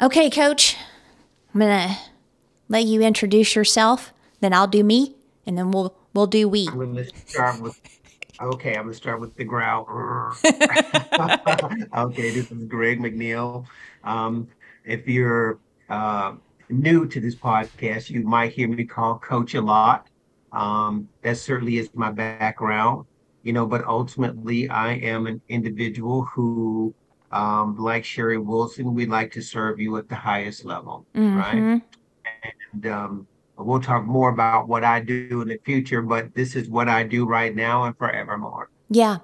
Okay, Coach, I'm going to let you introduce yourself, then I'll do me, and then we'll do we. I'm going to start with the growl. Okay, this is Greg McNeil. If you're new to this podcast, you might hear me call Coach a lot. That certainly is my background, but ultimately I am an individual who, like Sherry Wilson, we like to serve you at the highest level, mm-hmm. right? And we'll talk more about what I do in the future, but this is what I do right now and forevermore. Yeah.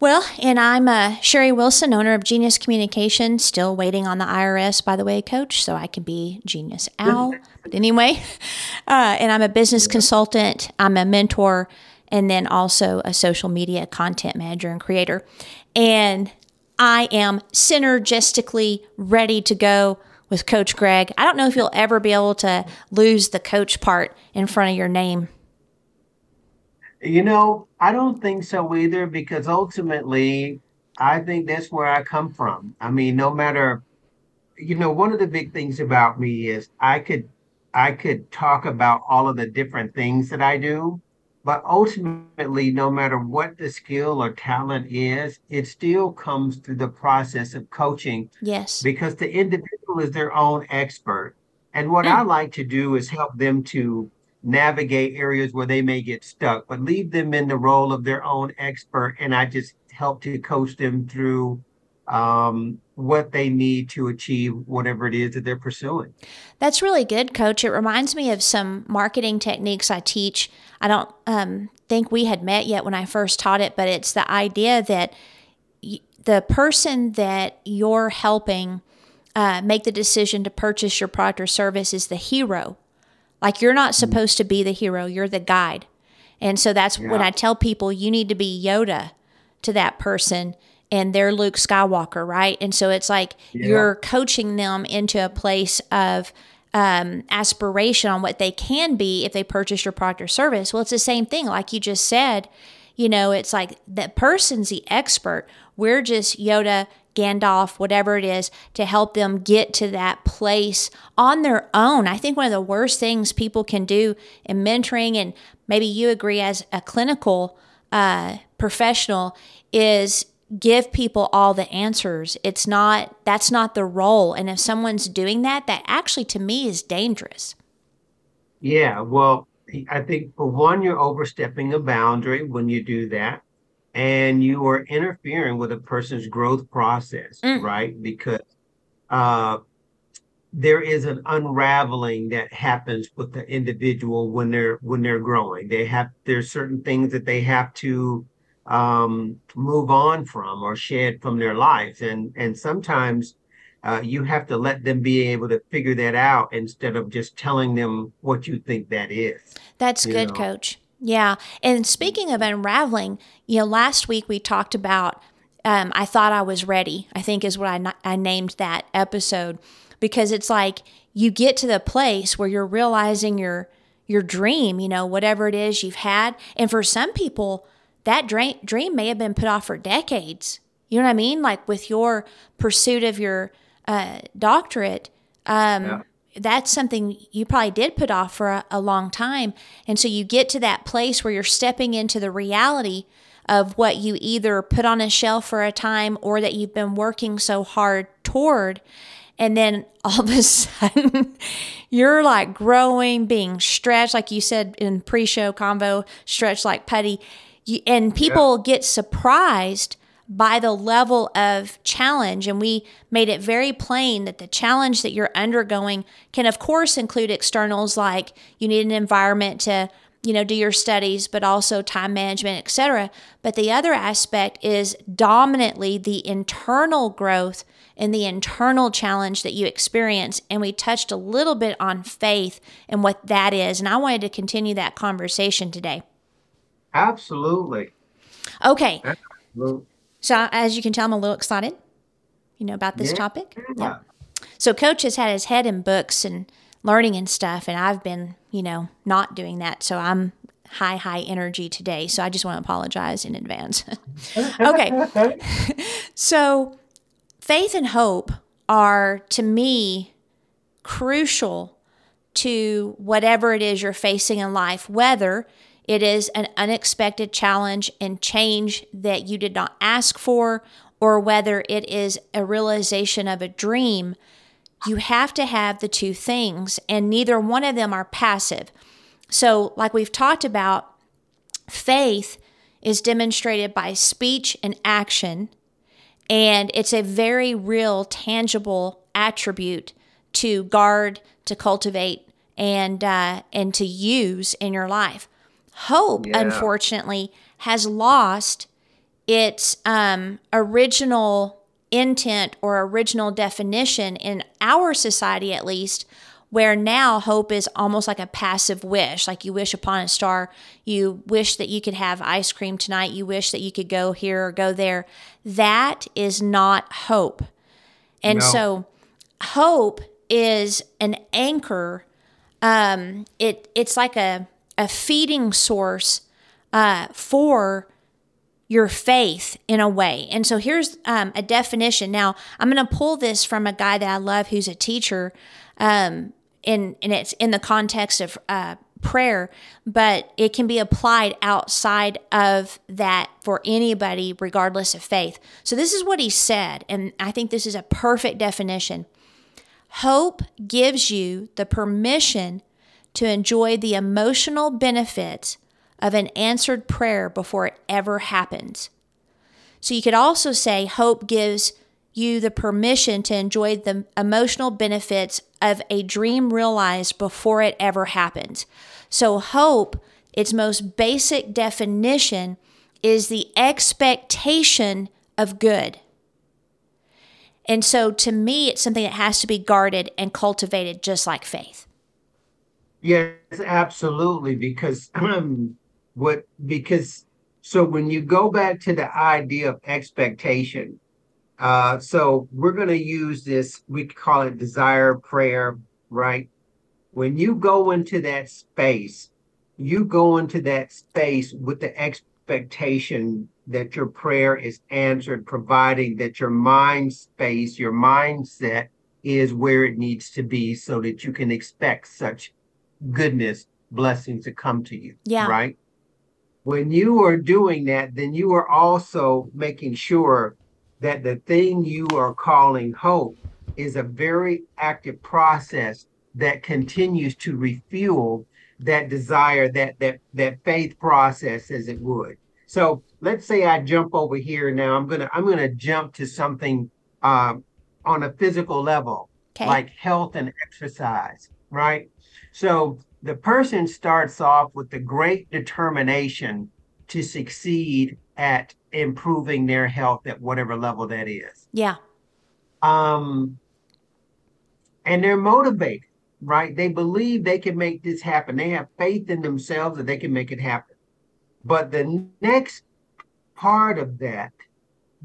Well, and I'm Sherry Wilson, owner of Genius Communications, still waiting on the IRS, by the way, Coach, so I can be Genius Owl. But anyway, and I'm a business consultant, I'm a mentor, and then also a social media content manager and creator. And I am synergistically ready to go with Coach Greg. I don't know if you'll ever be able to lose the coach part in front of your name. I don't think so either, because ultimately, I think that's where I come from. I mean, no matter, one of the big things about me is I could talk about all of the different things that I do, but ultimately, no matter what the skill or talent is, it still comes through the process of coaching. Yes. Because the individual is their own expert. And what I like to do is help them to navigate areas where they may get stuck, but leave them in the role of their own expert. And I just help to coach them through what they need to achieve, whatever it is that they're pursuing. That's really good, Coach. It reminds me of some marketing techniques I teach. I don't think we had met yet when I first taught it, but it's the idea that the person that you're helping make the decision to purchase your product or service is the hero. Like, you're not supposed to be the hero, you're the guide. And so that's when I tell people you need to be Yoda to that person and they're Luke Skywalker, right? And so it's like you're coaching them into a place of aspiration on what they can be if they purchase your product or service. Well, it's the same thing. Like you just said, it's like that person's the expert. We're just Yoda, Gandalf, whatever it is, to help them get to that place on their own. I think one of the worst things people can do in mentoring, and maybe you agree as a clinical professional, is give people all the answers. That's not the role. And if someone's doing that, that actually to me is dangerous. Yeah, well, I think for one, you're overstepping a boundary when you do that. And you are interfering with a person's growth process, right? Because there is an unraveling that happens with the individual when they're growing. There's certain things that they have to move on from or shed from their lives, and sometimes you have to let them be able to figure that out instead of just telling them what you think that is. That's good, Coach. Yeah. And speaking of unraveling, last week we talked about, I thought I was ready, I think is what I named that episode, because it's like you get to the place where you're realizing your dream, whatever it is you've had. And for some people, that dream may have been put off for decades. You know what I mean? Like with your pursuit of your doctorate, that's something you probably did put off for a long time. And so you get to that place where you're stepping into the reality of what you either put on a shelf for a time or that you've been working so hard toward. And then all of a sudden you're like growing, being stretched, like you said in pre-show convo, stretched like putty. And people get surprised by the level of challenge. And we made it very plain that the challenge that you're undergoing can, of course, include externals like you need an environment to, do your studies, but also time management, et cetera. But the other aspect is dominantly the internal growth and the internal challenge that you experience. And we touched a little bit on faith and what that is. And I wanted to continue that conversation today. Absolutely. Okay. Absolutely. So as you can tell, I'm a little excited, about this topic. Yeah. So Coach has had his head in books and learning and stuff, and I've been, not doing that. So I'm high energy today. So I just want to apologize in advance. Okay. So faith and hope are, to me, crucial to whatever it is you're facing in life, whether it is an unexpected challenge and change that you did not ask for, or whether it is a realization of a dream. You have to have the two things, and neither one of them are passive. So, like we've talked about, faith is demonstrated by speech and action, and it's a very real, tangible attribute to guard, to cultivate, and to use in your life. Hope, unfortunately, has lost its original intent or original definition in our society, at least, where now hope is almost like a passive wish. Like you wish upon a star, you wish that you could have ice cream tonight, you wish that you could go here or go there. That is not hope. And so hope is an anchor. It's like a feeding source for your faith in a way. And so here's a definition. Now, I'm going to pull this from a guy that I love who's a teacher, and it's in the context of prayer, but it can be applied outside of that for anybody, regardless of faith. So this is what he said, and I think this is a perfect definition. Hope gives you the permission to enjoy the emotional benefits of an answered prayer before it ever happens. So you could also say hope gives you the permission to enjoy the emotional benefits of a dream realized before it ever happens. So hope, its most basic definition, is the expectation of good. And so to me, it's something that has to be guarded and cultivated just like faith. Yes, absolutely, because when you go back to the idea of expectation, so we're going to use this, we call it desire prayer, right? When you go into that space, with the expectation that your prayer is answered, providing that your mind space, your mindset is where it needs to be so that you can expect such goodness, blessings to come to you, right? When you are doing that, then you are also making sure that the thing you are calling hope is a very active process that continues to refuel that desire, that faith process as it would. So let's say I jump over here now. I'm gonna jump to something on a physical level, like health and exercise, right? So the person starts off with the great determination to succeed at improving their health at whatever level that is. And they're motivated, right? They believe they can make this happen. They have faith in themselves that they can make it happen. But the next part of that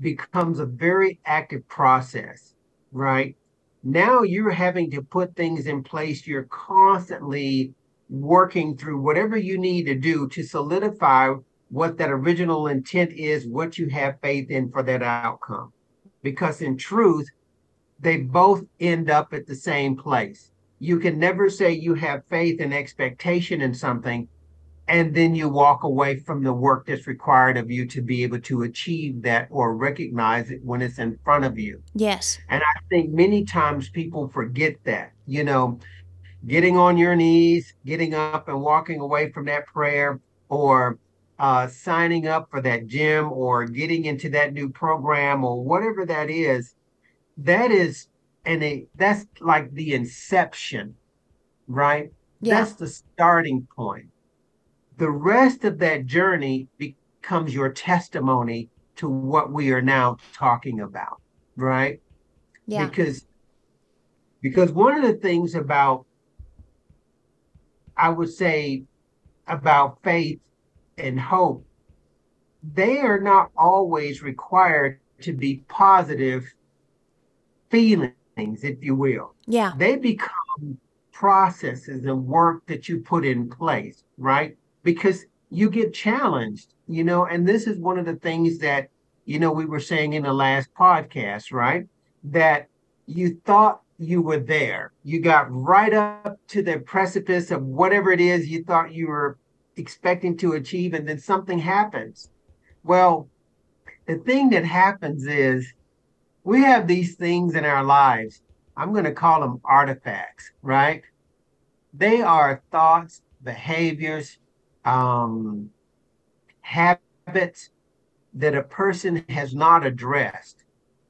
becomes a very active process, right? Now you're having to put things in place. You're constantly working through whatever you need to do to solidify what that original intent is, what you have faith in for that outcome. Because in truth, they both end up at the same place. You can never say you have faith and expectation in something, and then you walk away from the work that's required of you to be able to achieve that or recognize it when it's in front of you. Yes. And I think many times people forget that, getting on your knees, getting up and walking away from that prayer, or signing up for that gym, or getting into that new program, or whatever that is. That's like the inception, right? Yeah. That's the starting point. The rest of that journey becomes your testimony to what we are now talking about, right? Yeah. Because one of the things about faith and hope, they are not always required to be positive feelings, if you will. Yeah. They become processes and work that you put in place, right? Because you get challenged, and this is one of the things that, we were saying in the last podcast, right? That you thought you were there. You got right up to the precipice of whatever it is you thought you were expecting to achieve, and then something happens. Well, the thing that happens is we have these things in our lives. I'm going to call them artifacts, right? They are thoughts, behaviors, habits that a person has not addressed.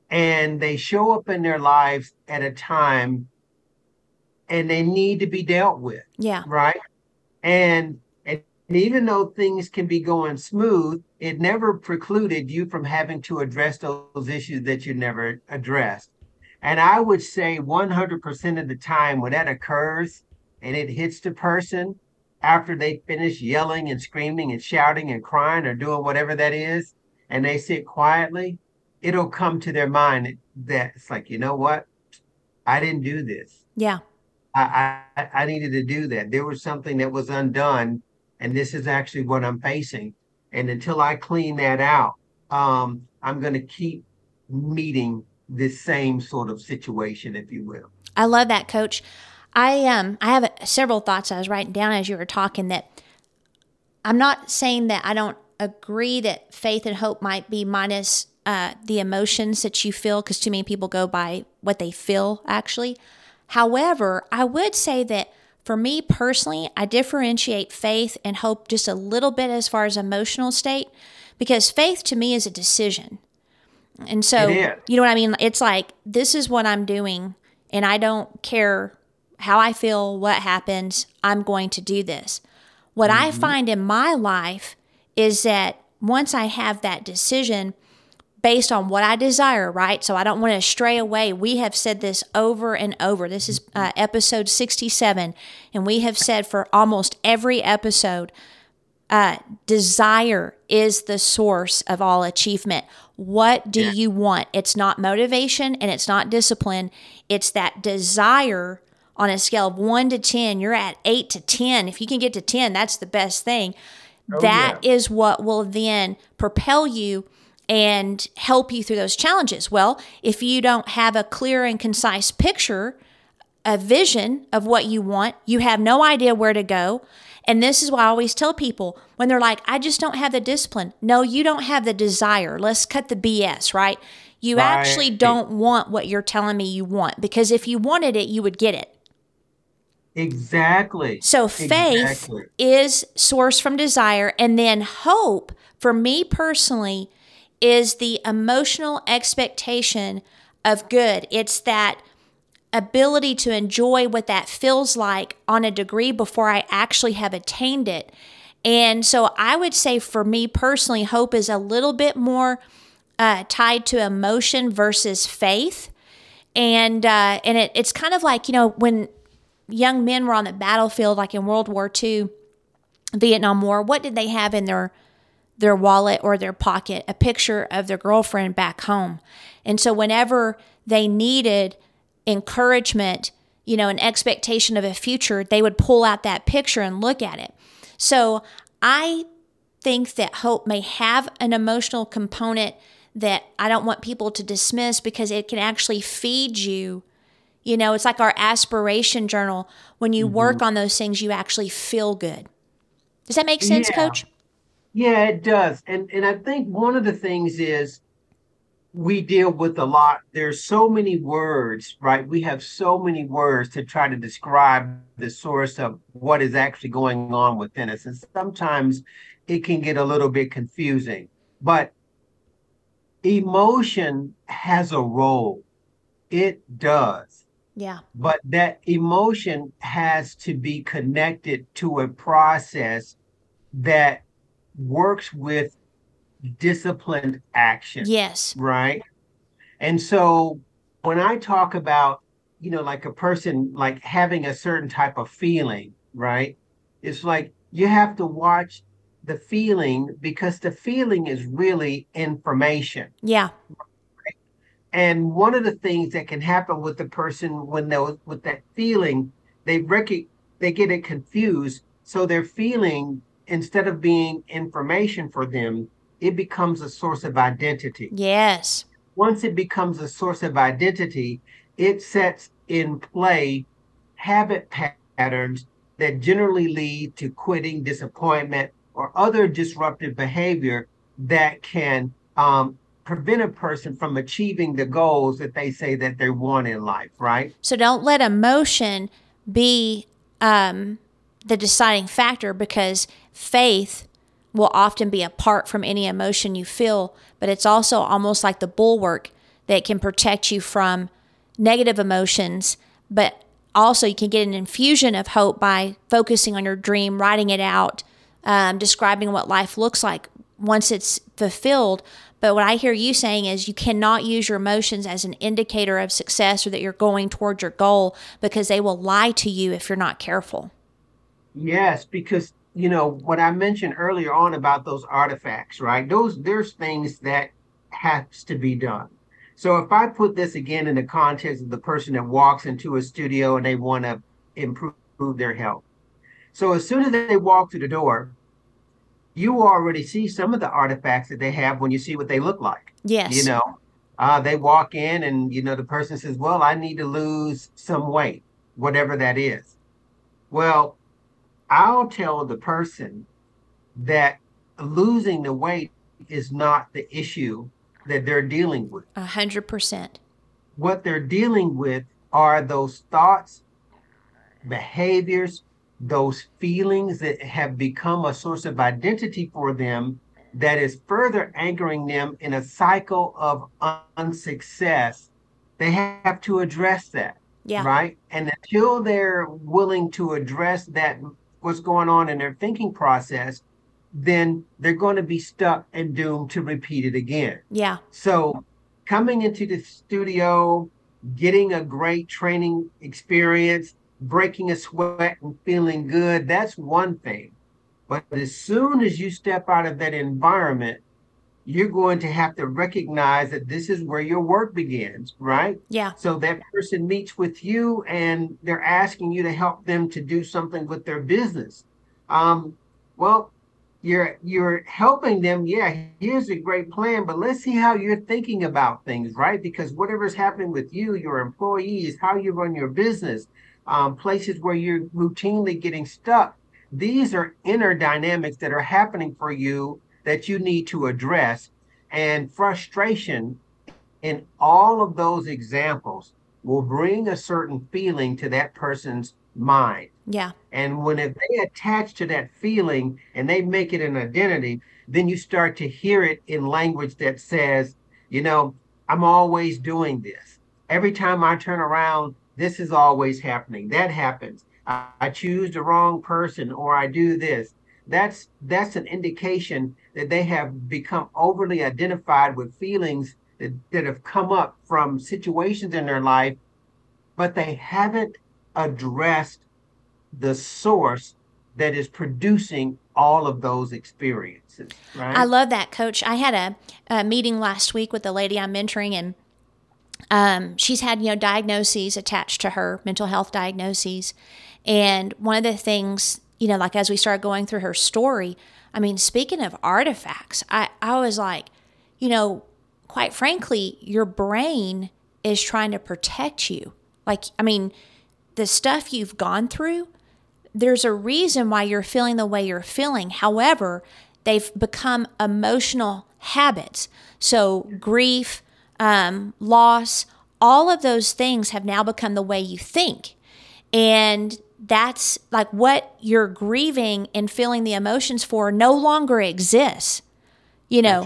And they show up in their lives at a time and they need to be dealt with. Yeah. Right? And even though things can be going smooth, it never precluded you from having to address those issues that you never addressed. And I would say 100% of the time when that occurs and it hits the person after they finish yelling and screaming and shouting and crying or doing whatever that is, and they sit quietly, it'll come to their mind that it's like, you know what? I didn't do this. Yeah. I needed to do that. There was something that was undone, and this is actually what I'm facing. And until I clean that out, I'm going to keep meeting this same sort of situation, if you will. I love that, Coach. I have several thoughts I was writing down as you were talking that I'm not saying that I don't agree that faith and hope might be minus the emotions that you feel, because too many people go by what they feel actually. However, I would say that for me personally, I differentiate faith and hope just a little bit as far as emotional state, because faith to me is a decision. And so, you know what I mean? It's like, this is what I'm doing and I don't care how I feel, what happens, I'm going to do this. What I find in my life is that once I have that decision, based on what I desire, right? So I don't want to stray away. We have said this over and over. This is episode 67, and we have said for almost every episode, desire is the source of all achievement. What do you want? It's not motivation and it's not discipline. It's that desire. On a scale of 1 to 10, you're at 8 to 10. If you can get to 10, that's the best thing. That is what will then propel you and help you through those challenges. Well, if you don't have a clear and concise picture, a vision of what you want, you have no idea where to go. And this is why I always tell people when they're like, I just don't have the discipline. No, you don't have the desire. Let's cut the BS, right? You actually don't want what you're telling me you want, because if you wanted it, you would get it. Exactly. So faith is sourced from desire. And then hope, for me personally, is the emotional expectation of good. It's that ability to enjoy what that feels like on a degree before I actually have attained it. And so I would say for me personally, hope is a little bit more tied to emotion versus faith. And it's kind of like, you know, when young men were on the battlefield, like in World War II, Vietnam War, what did they have in their wallet or their pocket? A picture of their girlfriend back home. And so whenever they needed encouragement, you know, an expectation of a future, they would pull out that picture and look at it. So I think that hope may have an emotional component that I don't want people to dismiss, because it can actually feed you. You know, it's like our aspiration journal. When you work on those things, you actually feel good. Does that make sense, Coach? Yeah, it does. And I think one of the things is we deal with a lot. There's so many words, right? We have so many words to try to describe the source of what is actually going on within us. And sometimes it can get a little bit confusing. But emotion has a role. It does. Yeah. But that emotion has to be connected to a process that works with disciplined action. Yes. Right? And so when I talk about, you know, like a person, like having a certain type of feeling, right? It's like you have to watch the feeling, because the feeling is really information. Yeah. Right? And one of the things that can happen with the person when they're with that feeling, they get it confused. So their feeling, instead of being information for them, it becomes a source of identity. Yes. Once it becomes a source of identity, it sets in play habit patterns that generally lead to quitting, disappointment, or other disruptive behavior that can prevent a person from achieving the goals that they say that they want in life, right? So don't let emotion be the deciding factor, because faith will often be apart from any emotion you feel, but it's also almost like the bulwark that can protect you from negative emotions. But also you can get an infusion of hope by focusing on your dream, writing it out, describing what life looks like once it's fulfilled. But what I hear you saying is you cannot use your emotions as an indicator of success or that you're going towards your goal, because they will lie to you if you're not careful. Yes, because you know what I mentioned earlier on about those artifacts, right? There's things that has to be done. So if I put this again in the context of the person that walks into a studio and they want to improve their health. So as soon as they walk through the door, you already see some of the artifacts that they have when you see what they look like. Yes. You know, they walk in and, you know, the person says, well, I need to lose some weight, whatever that is. Well, I'll tell the person that losing the weight is not the issue that they're dealing with. 100%. What they're dealing with are those thoughts, behaviors, those feelings that have become a source of identity for them that is further anchoring them in a cycle of unsuccess. They have to address that, yeah. Right? And until they're willing to address that, what's going on in their thinking process, then they're going to be stuck and doomed to repeat it again. Yeah. So coming into the studio, getting a great training experience, breaking a sweat and feeling good, that's one thing. But as soon as you step out of that environment, you're going to have to recognize that this is where your work begins, right? Yeah. So that person meets with you and they're asking you to help them to do something with their business. Well, you're helping them. Yeah, here's a great plan, but let's see how you're thinking about things, right? Because whatever's happening with you, your employees, how you run your business, places where you're routinely getting stuck, these are inner dynamics that are happening for you that you need to address. And frustration in all of those examples will bring a certain feeling to that person's mind. Yeah. And when if they attach to that feeling and they make it an identity, then you start to hear it in language that says, you know, I'm always doing this. Every time I turn around, this is always happening. That happens. I choose the wrong person, or I do this. That's an indication that they have become overly identified with feelings that have come up from situations in their life, but they haven't addressed the source that is producing all of those experiences. Right? I love that, Coach. I had a meeting last week with the lady I'm mentoring, and she's had, you know, diagnoses attached to her, mental health diagnoses. And one of the things, you know, like as we started going through her story, I mean, speaking of artifacts, I was like, you know, quite frankly, your brain is trying to protect you. Like, I mean, the stuff you've gone through, there's a reason why you're feeling the way you're feeling. However, they've become emotional habits. So grief, loss, all of those things have now become the way you think. And that's like what you're grieving and feeling the emotions for no longer exists, you know.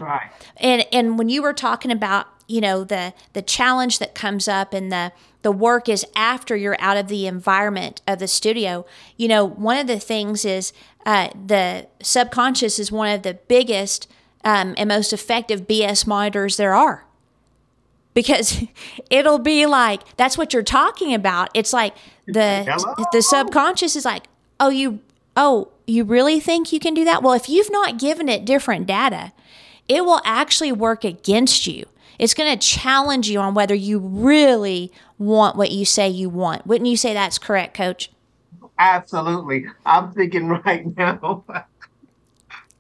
That's right. And when you were talking about, you know, the challenge that comes up and the work is after you're out of the environment of the studio, you know, one of the things is the subconscious is one of the biggest and most effective BS monitors there are. Because it'll be like, that's what you're talking about. It's like the subconscious is like, oh, you really think you can do that? Well, if you've not given it different data, it will actually work against you. It's going to challenge you on whether you really want what you say you want. Wouldn't you say that's correct, Coach? Absolutely. I'm thinking right now.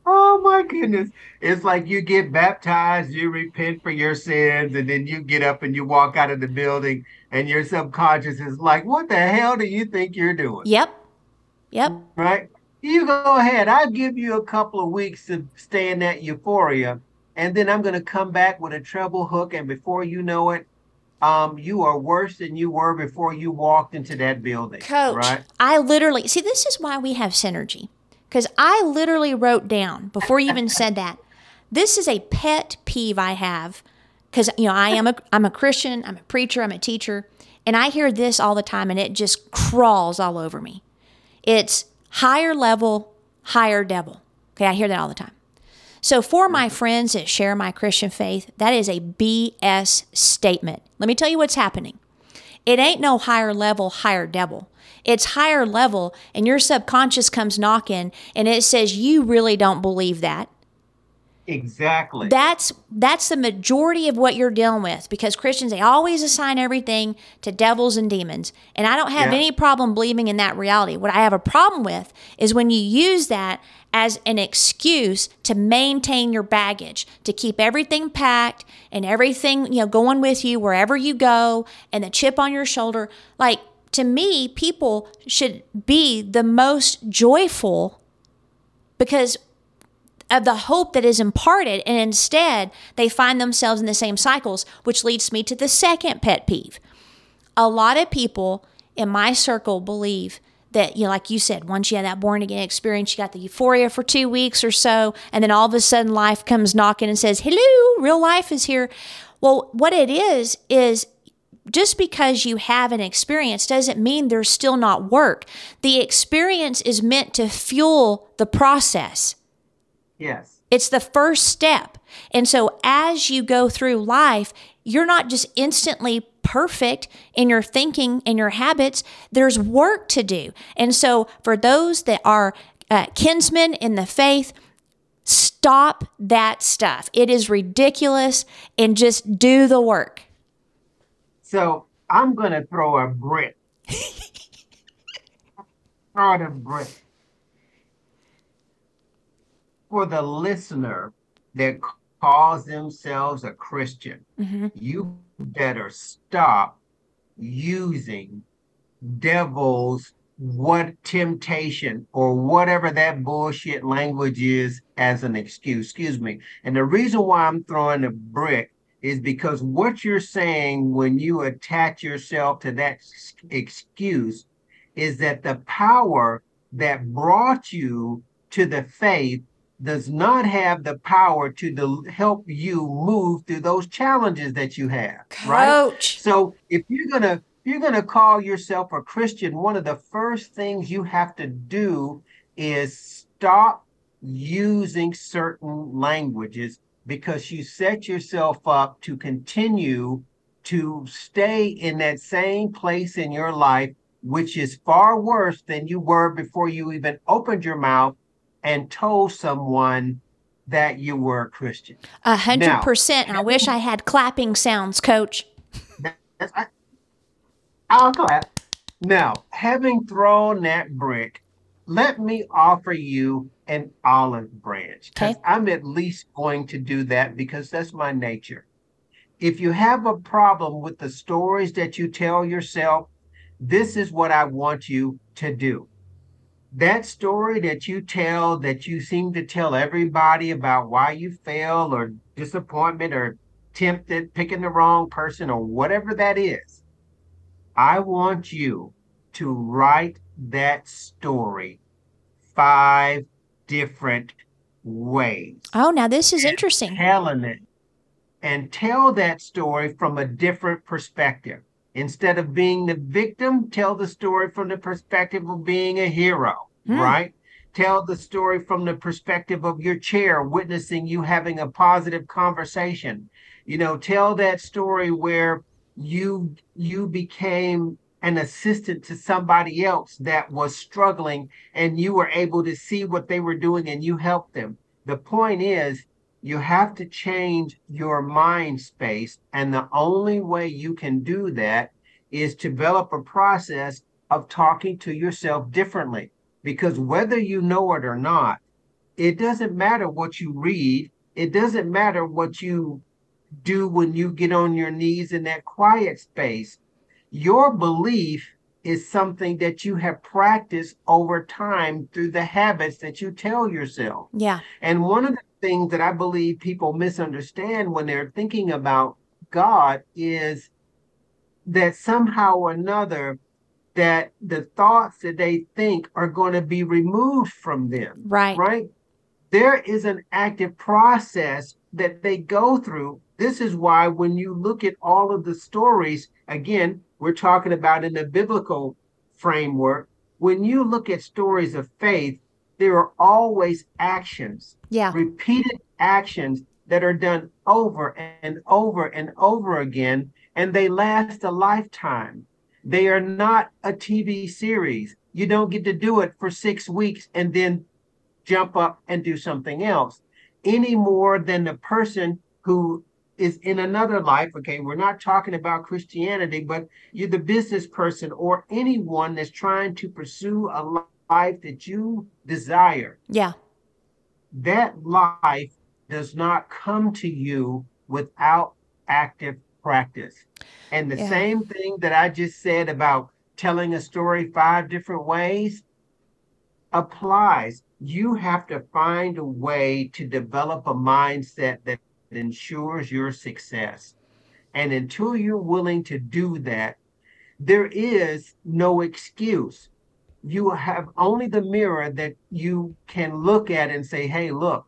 Oh my goodness. It's like you get baptized, you repent for your sins, and then you get up and you walk out of the building and your subconscious is like, what the hell do you think you're doing? Yep. Right? You go ahead. I'll give you a couple of weeks to stay in that euphoria, and then I'm going to come back with a treble hook, and before you know it, you are worse than you were before you walked into that building. Coach, right? I literally, see, this is why we have synergy, because I literally wrote down, before you even said that, this is a pet peeve I have, because, you know, I'm a Christian, I'm a preacher, I'm a teacher, and I hear this all the time, and it just crawls all over me. It's higher level, higher devil. Okay, I hear that all the time. So for my friends that share my Christian faith, that is a BS statement. Let me tell you what's happening. It ain't no higher level, higher devil. It's higher level, and your subconscious comes knocking, and it says, you really don't believe that. Exactly. That's the majority of what you're dealing with, because Christians, they always assign everything to devils and demons. And I don't have any problem believing in that reality. What I have a problem with is when you use that as an excuse to maintain your baggage, to keep everything packed and everything, you know, going with you wherever you go, and the chip on your shoulder. Like, to me, people should be the most joyful because of the hope that is imparted, and instead they find themselves in the same cycles, which leads me to the second pet peeve. A lot of people in my circle believe that, you know, like you said, once you had that born again experience, you got the euphoria for 2 weeks or so, and then all of a sudden life comes knocking and says, hello, real life is here. Well, what it is just because you have an experience doesn't mean there's still not work. The experience is meant to fuel the process. Yes. It's the first step. And so as you go through life, you're not just instantly perfect in your thinking and your habits. There's work to do. And so for those that are kinsmen in the faith, stop that stuff. It is ridiculous, and just do the work. So I'm going to throw a brick. For the listener that calls themselves a Christian, you better stop using devil's what temptation or whatever that bullshit language is as an excuse. Excuse me. And the reason why I'm throwing a brick is because what you're saying when you attach yourself to that excuse is that the power that brought you to the faith does not have the power to help you move through those challenges that you have, Coach. Right? So if you're gonna call yourself a Christian, one of the first things you have to do is stop using certain languages, because you set yourself up to continue to stay in that same place in your life, which is far worse than you were before you even opened your mouth and told someone that you were a Christian. 100%. I wish I had clapping sounds, Coach. I'll clap. Now, having thrown that brick, let me offer you an olive branch. Okay. I'm at least going to do that because that's my nature. If you have a problem with the stories that you tell yourself, this is what I want you to do. That story that you tell, that you seem to tell everybody about why you fail or disappointment or tempted, picking the wrong person or whatever that is, I want you to write that story 5 different ways. Oh, now this is interesting. Telling it, and tell that story from a different perspective. Instead of being the victim, tell the story from the perspective of being a hero, right? Tell the story from the perspective of your chair, witnessing you having a positive conversation. You know, tell that story where you became an assistant to somebody else that was struggling, and you were able to see what they were doing and you helped them. The point is, you have to change your mind space. And the only way you can do that is to develop a process of talking to yourself differently. Because whether you know it or not, it doesn't matter what you read. It doesn't matter what you do when you get on your knees in that quiet space. Your belief is something that you have practiced over time through the habits that you tell yourself. Yeah. And one of the things that I believe people misunderstand when they're thinking about God is that somehow or another that the thoughts that they think are going to be removed from them. Right. Right. There is an active process that they go through. This is why when you look at all of the stories, again, we're talking about in the biblical framework, when you look at stories of faith, there are always actions, repeated actions that are done over and over and over again, and they last a lifetime. They are not a TV series. You don't get to do it for 6 weeks and then jump up and do something else, any more than the person who is in another life. Okay, we're not talking about Christianity, but you're the business person or anyone that's trying to pursue a life that you desire. Yeah. That life does not come to you without active practice. And the same thing that I just said about telling a story 5 different ways applies. You have to find a way to develop a mindset that ensures your success. And until you're willing to do that, there is no excuse. You have only the mirror that you can look at and say, hey, look,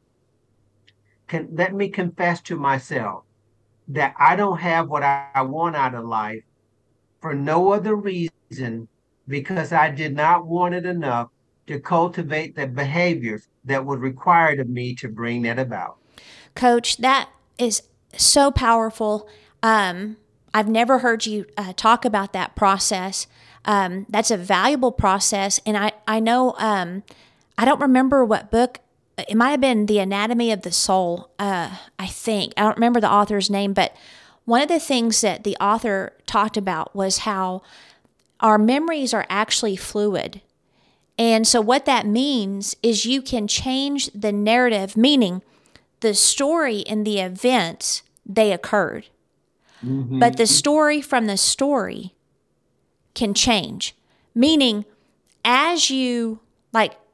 let me confess to myself that I don't have what I want out of life for no other reason because I did not want it enough to cultivate the behaviors that were required of me to bring that about. Coach, that is so powerful. I've never heard you talk about that process. That's a valuable process. And I know, I don't remember what book, it might have been The Anatomy of the Soul, I think. I don't remember the author's name, but one of the things that the author talked about was how our memories are actually fluid. And so what that means is you can change the narrative, meaning the story and the events, they occurred. Mm-hmm. But the story from the story can change. Meaning, as you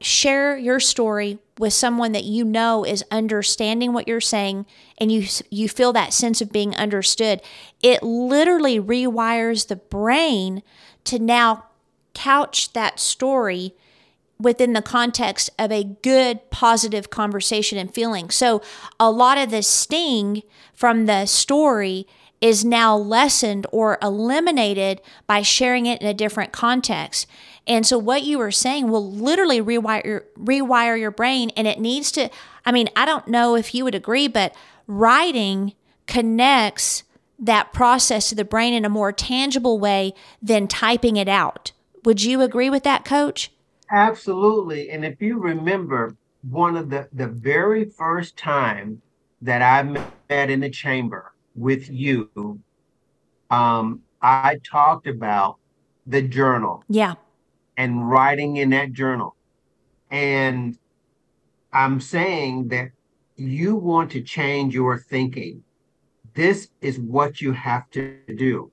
share your story with someone that you know is understanding what you're saying, and you feel that sense of being understood, it literally rewires the brain to now couch that story within the context of a good, positive conversation and feeling. So a lot of the sting from the story is now lessened or eliminated by sharing it in a different context. And so what you were saying will literally rewire your brain, and it needs to, I mean, I don't know if you would agree, but writing connects that process to the brain in a more tangible way than typing it out. Would you agree with that, Coach? Absolutely. And if you remember, one of the very first time that I met in the chamber with you, I talked about the journal. Yeah. And writing in that journal. And I'm saying that you want to change your thinking. This is what you have to do.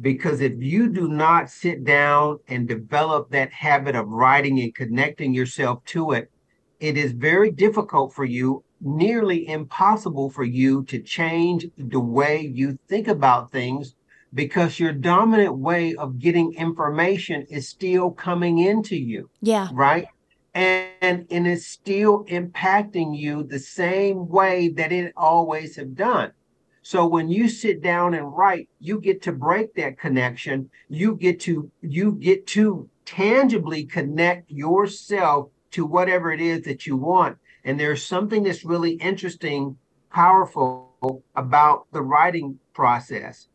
Because if you do not sit down and develop that habit of writing and connecting yourself to it, it is very difficult for you, nearly impossible for you to change the way you think about things, because your dominant way of getting information is still coming into you. Yeah. Right? And it's still impacting you the same way that it always have done. So when you sit down and write, you get to break that connection. You get to tangibly connect yourself to whatever it is that you want. And there's something that's really interesting, powerful about the writing process.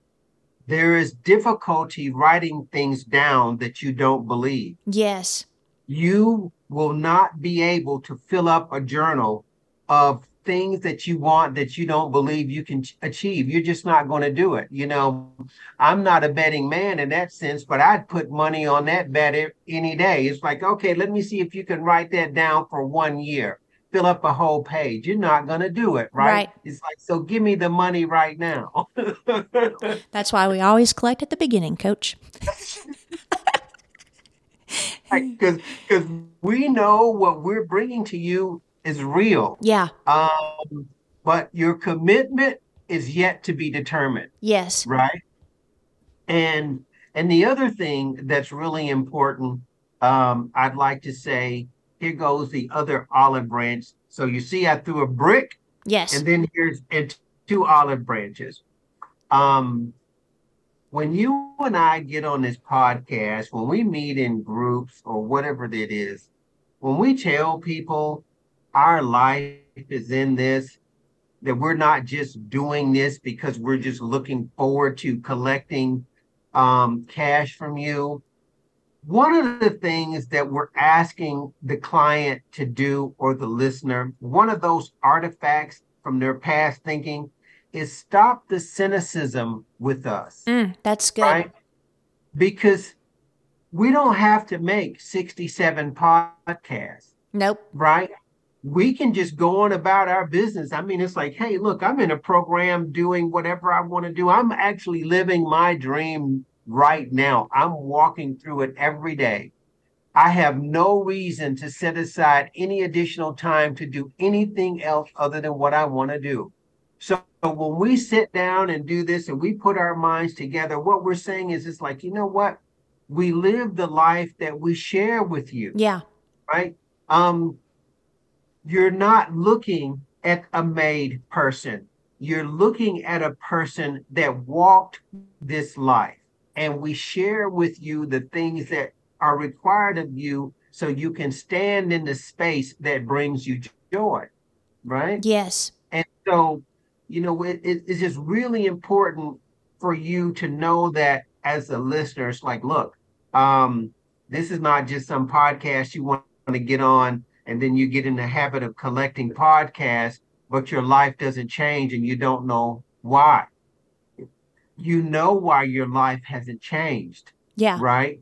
There is difficulty writing things down that you don't believe. Yes. You will not be able to fill up a journal of things that you want that you don't believe you can achieve. You're just not going to do it. You know, I'm not a betting man in that sense, but I'd put money on that bet any day. It's like, okay, let me see if you can write that down for 1 year. fill up a whole page. You're not going to do it, right? It's like, so give me the money right now. That's why we always collect at the beginning, Coach. Because we know what we're bringing to you is real. Yeah. But your commitment is yet to be determined. Yes. Right. And the other thing that's really important, I'd like to say, here goes the other olive branch. So you see, I threw a brick. Yes. And then here's two olive branches. When you and I get on this podcast, when we meet in groups or whatever it is, when we tell people our life is in this, that we're not just doing this because we're just looking forward to collecting cash from you, one of the things that we're asking the client to do, or the listener, one of those artifacts from their past thinking, is stop the cynicism with us. That's good. Right? Because we don't have to make 67 podcasts. Nope. Right? We can just go on about our business. I mean, it's like, hey, look, I'm in a program doing whatever I want to do. I'm actually living my dream right now. I'm walking through it every day. I have no reason to set aside any additional time to do anything else other than what I want to do. So when we sit down and do this and we put our minds together, what we're saying is, it's like, you know what? We live the life that we share with you. Yeah. Right? You're not looking at a made person. You're looking at a person that walked this life. And we share with you the things that are required of you so you can stand in the space that brings you joy. Right? Yes. And so, you know, it's just really important for you to know that as a listener. It's like, look, this is not just some podcast you want to get on, and then you get in the habit of collecting podcasts, but your life doesn't change and you don't know why. You know why your life hasn't changed. Yeah. Right?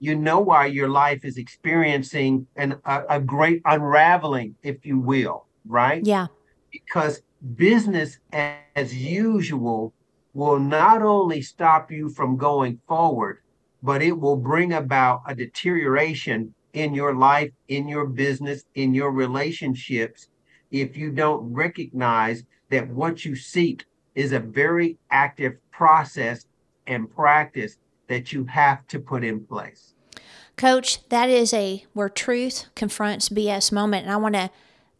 You know why your life is experiencing a great unraveling, if you will. Right? Yeah. Because business as usual will not only stop you from going forward, but it will bring about a deterioration in your life, in your business, in your relationships, if you don't recognize that what you seek is a very active process and practice that you have to put in place. Coach, that is where truth confronts BS moment. And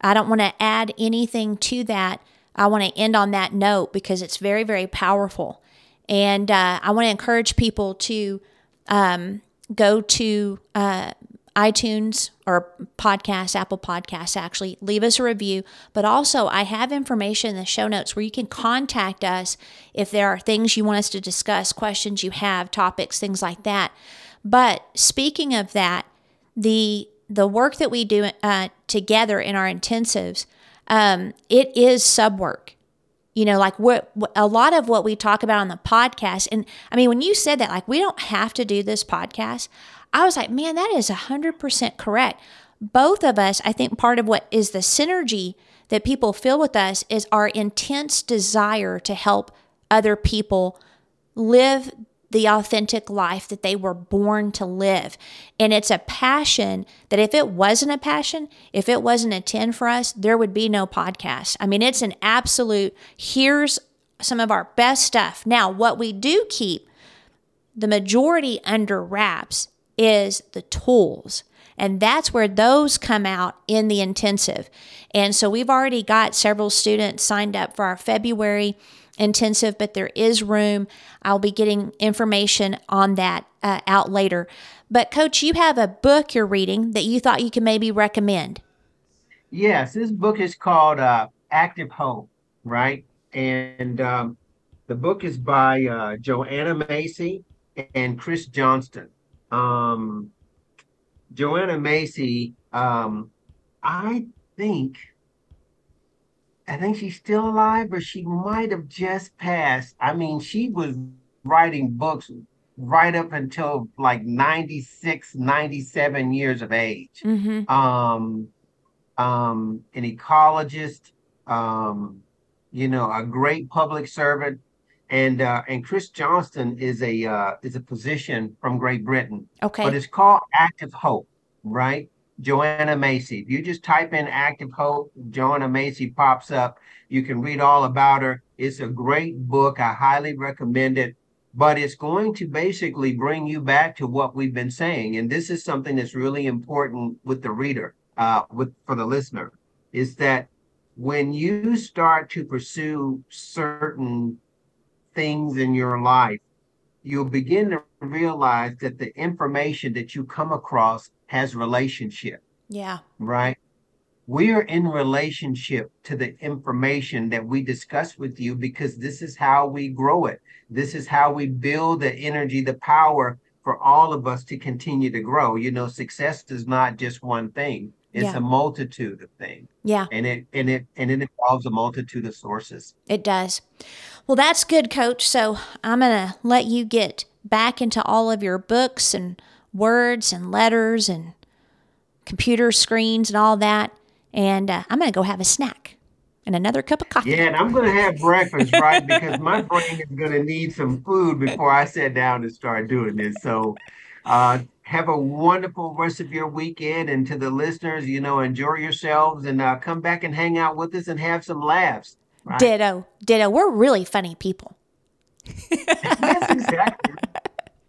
I don't want to add anything to that. I want to end on that note because it's very, very powerful. And I want to encourage people to go to iTunes or podcasts, Apple Podcasts, actually, leave us a review. But also, I have information in the show notes where you can contact us if there are things you want us to discuss, questions you have, topics, things like that. But speaking of that, the work that we do together in our intensives, it is sub work. You know, like a lot of what we talk about on the podcast. And I mean, when you said that, like, we don't have to do this podcast, I was like, man, that is 100% correct. Both of us, I think part of what is the synergy that people feel with us is our intense desire to help other people live the authentic life that they were born to live. And it's a passion that if it wasn't a passion, if it wasn't a 10 for us, there would be no podcast. I mean, it's an absolute, here's some of our best stuff. Now, what we do keep, the majority under wraps, is the tools. And that's where those come out in the intensive. And so we've already got several students signed up for our February intensive, but there is room. I'll be getting information on that out later. But Coach, you have a book you're reading that you thought you could maybe recommend. Yes, this book is called Active Hope, right? And the book is by Joanna Macy and Chris Johnston. Joanna Macy, I think she's still alive, or she might have just passed. I mean, she was writing books right up until like 96, 97 years of age. Mm-hmm. an ecologist, a great public servant, and Chris Johnston is a physician from Great Britain. Okay, but it's called Active Hope, right? Joanna Macy. If you just type in Active Hope, Joanna Macy pops up. You can read all about her. It's a great book. I highly recommend it. But it's going to basically bring you back to what we've been saying. And this is something that's really important with the reader, for the listener, is that when you start to pursue certain things in your life, you'll begin to realize that the information that you come across has relationship. Yeah. Right? We are in relationship to the information that we discuss with you, because this is how we grow it. This is how we build the energy, the power for all of us to continue to grow. You know, success is not just one thing. It's a multitude of things. Yeah. And it involves a multitude of sources. It does. Well, that's good, Coach. So I'm going to let you get back into all of your books and words and letters and computer screens and all that. And I'm going to go have a snack and another cup of coffee. Yeah, and I'm going to have breakfast, right? Because my brain is going to need some food before I sit down and start doing this. So have a wonderful rest of your weekend. And to the listeners, enjoy yourselves and come back and hang out with us and have some laughs. Right? Ditto. We're really funny people. That's exactly